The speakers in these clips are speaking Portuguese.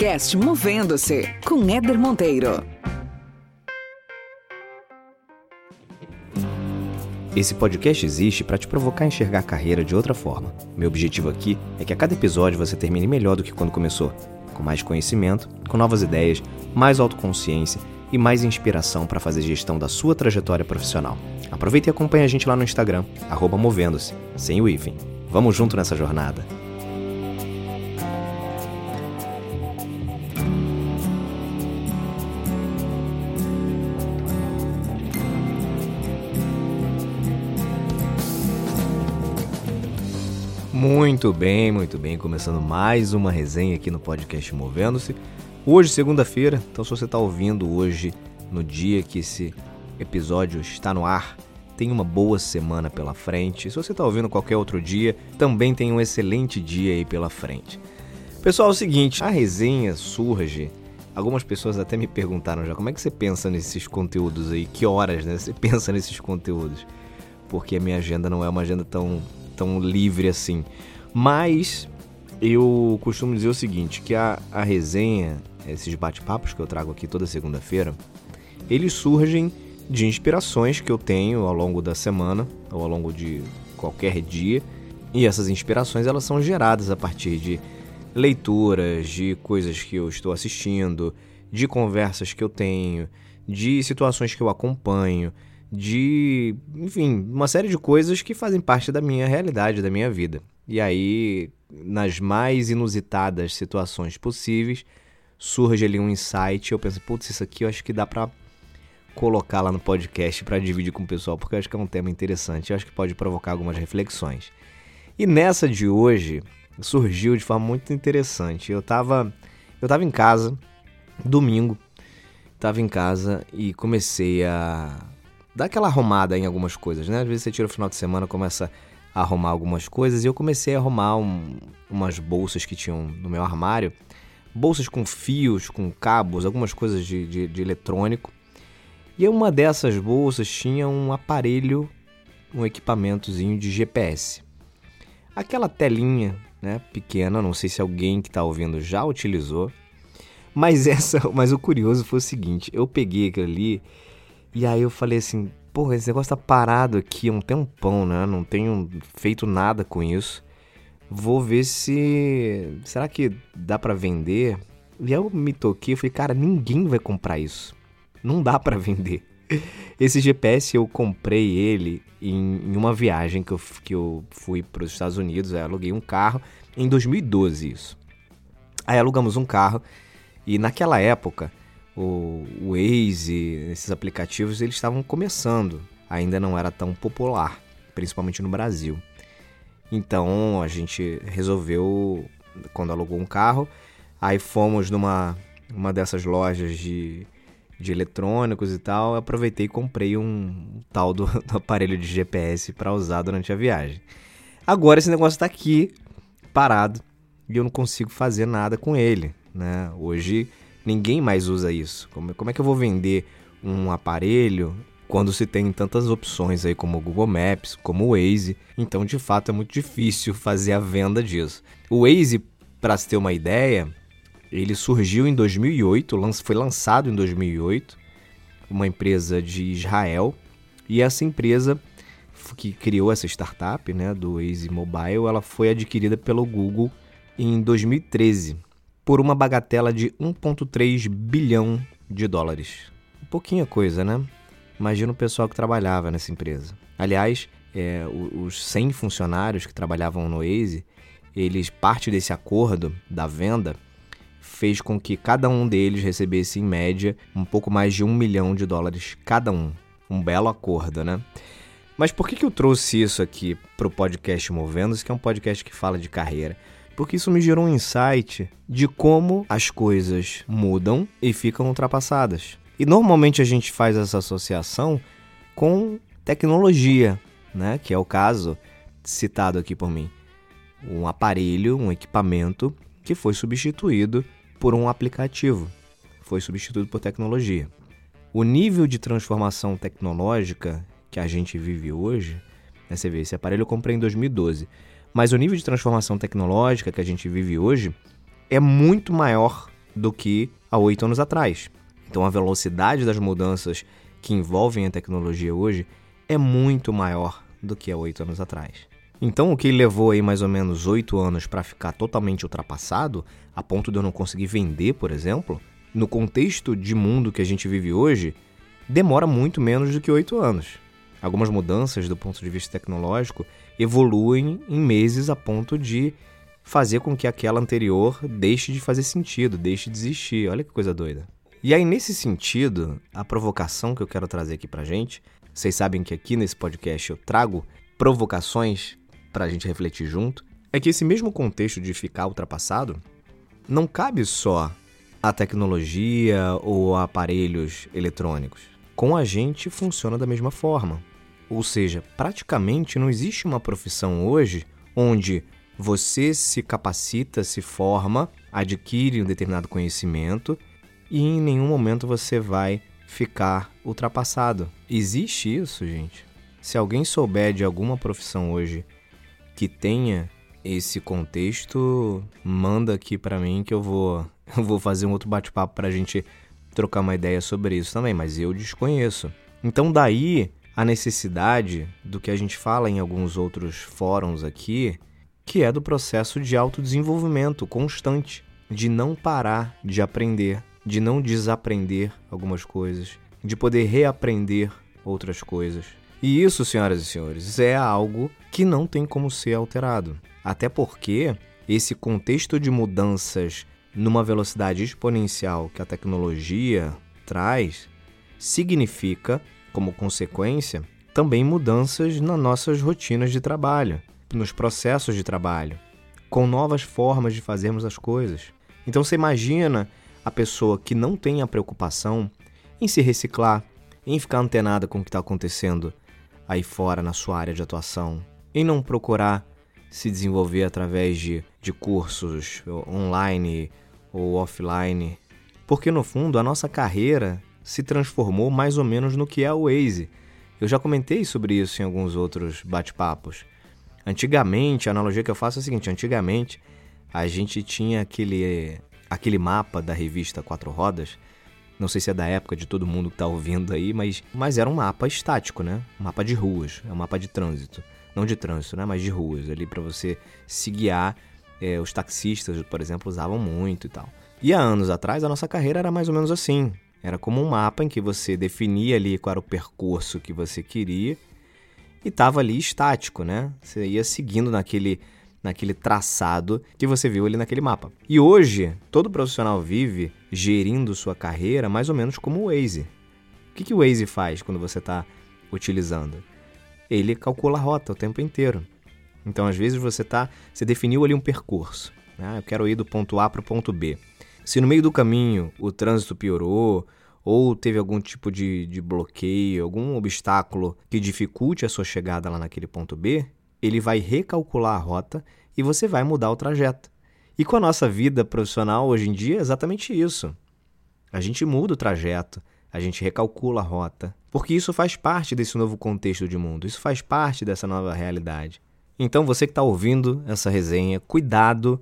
podcast Movendo-se, com Eder Monteiro. Esse podcast existe para te provocar a enxergar a carreira de outra forma. Meu objetivo aqui é que a cada episódio você termine melhor do que quando começou, com mais conhecimento, com novas ideias, mais autoconsciência e mais inspiração para fazer gestão da sua trajetória profissional. Aproveita e acompanha a gente lá no Instagram, @movendo-se, sem o hífen. Vamos junto nessa jornada. Muito bem, começando mais uma resenha aqui no podcast Movendo-se. Hoje, segunda-feira, então se você está ouvindo hoje, no dia que esse episódio está no ar, tem uma boa semana pela frente. Se você está ouvindo qualquer outro dia, também tem um excelente dia aí pela frente. Pessoal, é o seguinte, a resenha surge, algumas pessoas até me perguntaram já, como é que você pensa nesses conteúdos aí, que horas, né, você pensa nesses conteúdos? Porque a minha agenda não é uma agenda tão livre assim, mas eu costumo dizer o seguinte, que a resenha, esses bate-papos que eu trago aqui toda segunda-feira, eles surgem de inspirações que eu tenho ao longo da semana, ou ao longo de qualquer dia, e essas inspirações elas são geradas a partir de leituras, de coisas que eu estou assistindo, de conversas que eu tenho, de situações que eu acompanho, de, enfim, uma série de coisas que fazem parte da minha realidade, da minha vida. E aí, nas mais inusitadas situações possíveis, surge ali um insight, eu penso, putz, isso aqui eu acho que dá pra colocar lá no podcast pra dividir com o pessoal, porque eu acho que é um tema interessante, eu acho que pode provocar algumas reflexões. E nessa de hoje, surgiu de forma muito interessante. Eu tava em casa, domingo, tava em casa e comecei a dá aquela arrumada em algumas coisas, né? Às vezes você tira o final de semana, começa a arrumar algumas coisas. E eu comecei a arrumar umas bolsas que tinham no meu armário. Bolsas com fios, com cabos, algumas coisas de eletrônico. E uma dessas bolsas tinha um aparelho, um equipamentozinho de GPS. Aquela telinha, né, pequena, não sei se alguém que está ouvindo já utilizou. Mas o curioso foi o seguinte, eu peguei aquilo ali. E aí eu falei assim, porra, esse negócio tá parado aqui há um tempão, né? Não tenho feito nada com isso. Vou ver se... será que dá pra vender? E aí eu me toquei, falei, cara, ninguém vai comprar isso. Não dá pra vender. Esse GPS eu comprei ele em uma viagem que eu fui pros Estados Unidos. Aí aluguei um carro, em 2012 isso. Aí alugamos um carro e naquela época o Waze, esses aplicativos, eles estavam começando. Ainda não era tão popular, principalmente no Brasil. Então, a gente resolveu, quando alugou um carro, aí fomos numa dessas lojas de eletrônicos e tal, aproveitei e comprei um tal do aparelho de GPS para usar durante a viagem. Agora esse negócio está aqui, parado, e eu não consigo fazer nada com ele, né? Hoje ninguém mais usa isso. Como é que eu vou vender um aparelho quando se tem tantas opções aí como o Google Maps, como o Waze? Então, de fato, é muito difícil fazer a venda disso. O Waze, para se ter uma ideia, ele surgiu em 2008, foi lançado em 2008, uma empresa de Israel, e essa empresa que criou essa startup, né, do Waze Mobile, ela foi adquirida pelo Google em 2013. Por uma bagatela de 1,3 bilhão de dólares. Pouquinha coisa, né? Imagina o pessoal que trabalhava nessa empresa. Aliás, os 100 funcionários que trabalhavam no Waze, eles, parte desse acordo da venda fez com que cada um deles recebesse, em média, um pouco mais de 1 milhão de dólares cada um. Um belo acordo, né? Mas por que eu trouxe isso aqui pro podcast Movendo-se, que é um podcast que fala de carreira? Porque isso me gerou um insight de como as coisas mudam e ficam ultrapassadas. E normalmente a gente faz essa associação com tecnologia, né? Que é o caso citado aqui por mim. Um aparelho, um equipamento que foi substituído por um aplicativo. Foi substituído por tecnologia. O nível de transformação tecnológica que a gente vive hoje, né? Você vê, esse aparelho eu comprei em 2012. Mas o nível de transformação tecnológica que a gente vive hoje é muito maior do que há 8 anos atrás. Então a velocidade das mudanças que envolvem a tecnologia hoje é muito maior do que há 8 anos atrás. Então o que levou aí mais ou menos 8 anos para ficar totalmente ultrapassado, a ponto de eu não conseguir vender, por exemplo, no contexto de mundo que a gente vive hoje, demora muito menos do que 8 anos. Algumas mudanças do ponto de vista tecnológico evoluem em meses a ponto de fazer com que aquela anterior deixe de fazer sentido, deixe de existir. Olha que coisa doida. E aí, nesse sentido, a provocação que eu quero trazer aqui pra gente, vocês sabem que aqui nesse podcast eu trago provocações pra gente refletir junto, é que esse mesmo contexto de ficar ultrapassado não cabe só à tecnologia ou a aparelhos eletrônicos. Com a gente funciona da mesma forma. Ou seja, praticamente não existe uma profissão hoje onde você se capacita, se forma, adquire um determinado conhecimento e em nenhum momento você vai ficar ultrapassado. Existe isso, gente? Se alguém souber de alguma profissão hoje que tenha esse contexto, manda aqui para mim que eu vou fazer um outro bate-papo pra gente trocar uma ideia sobre isso também, mas eu desconheço. Então daí a necessidade do que a gente fala em alguns outros fóruns aqui, que é do processo de autodesenvolvimento constante, de não parar de aprender, de não desaprender algumas coisas, de poder reaprender outras coisas. E isso, senhoras e senhores, é algo que não tem como ser alterado. Até porque esse contexto de mudanças numa velocidade exponencial que a tecnologia traz, significa, como consequência, também mudanças nas nossas rotinas de trabalho, nos processos de trabalho, com novas formas de fazermos as coisas. Então você imagina a pessoa que não tem a preocupação em se reciclar, em ficar antenada com o que está acontecendo aí fora na sua área de atuação, em não procurar se desenvolver através de cursos online ou offline. Porque no fundo a nossa carreira se transformou mais ou menos no que é o Waze. Eu já comentei sobre isso em alguns outros bate-papos. Antigamente, a analogia que eu faço é a seguinte: antigamente a gente tinha aquele mapa da revista Quatro Rodas, não sei se é da época de todo mundo que está ouvindo aí, mas era um mapa estático, né? Um mapa de ruas, é um mapa de trânsito. Não de trânsito, né? Mas de ruas, ali para você se guiar. Os taxistas, por exemplo, usavam muito e tal. E há anos atrás a nossa carreira era mais ou menos assim. Era como um mapa em que você definia ali qual era o percurso que você queria, e estava ali estático, né? Você ia seguindo naquele traçado que você viu ali naquele mapa. E hoje, todo profissional vive gerindo sua carreira mais ou menos como o Waze. O que o Waze faz quando você está utilizando? Ele calcula a rota o tempo inteiro. Então, às vezes, você definiu ali um percurso. Ah, eu quero ir do ponto A para o ponto B. Se no meio do caminho o trânsito piorou, ou teve algum tipo de bloqueio, algum obstáculo que dificulte a sua chegada lá naquele ponto B, ele vai recalcular a rota e você vai mudar o trajeto. E com a nossa vida profissional hoje em dia é exatamente isso. A gente muda o trajeto, a gente recalcula a rota, porque isso faz parte desse novo contexto de mundo, isso faz parte dessa nova realidade. Então você que está ouvindo essa resenha, cuidado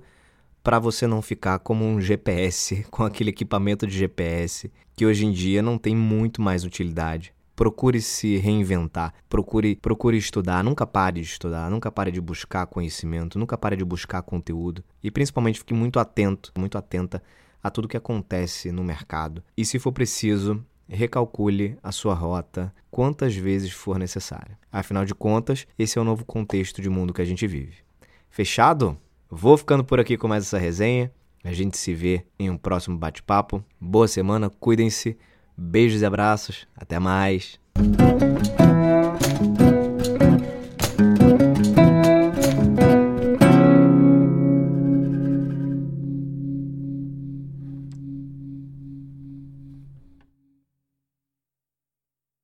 para você não ficar como um GPS, com aquele equipamento de GPS que hoje em dia não tem muito mais utilidade. Procure se reinventar, procure estudar, nunca pare de estudar, nunca pare de buscar conhecimento, nunca pare de buscar conteúdo e principalmente fique muito atento, muito atenta a tudo que acontece no mercado. E se for preciso, recalcule a sua rota quantas vezes for necessário. Afinal de contas, esse é o novo contexto de mundo que a gente vive. Fechado? Vou ficando por aqui com mais essa resenha. A gente se vê em um próximo bate-papo. Boa semana, cuidem-se. Beijos e abraços. Até mais.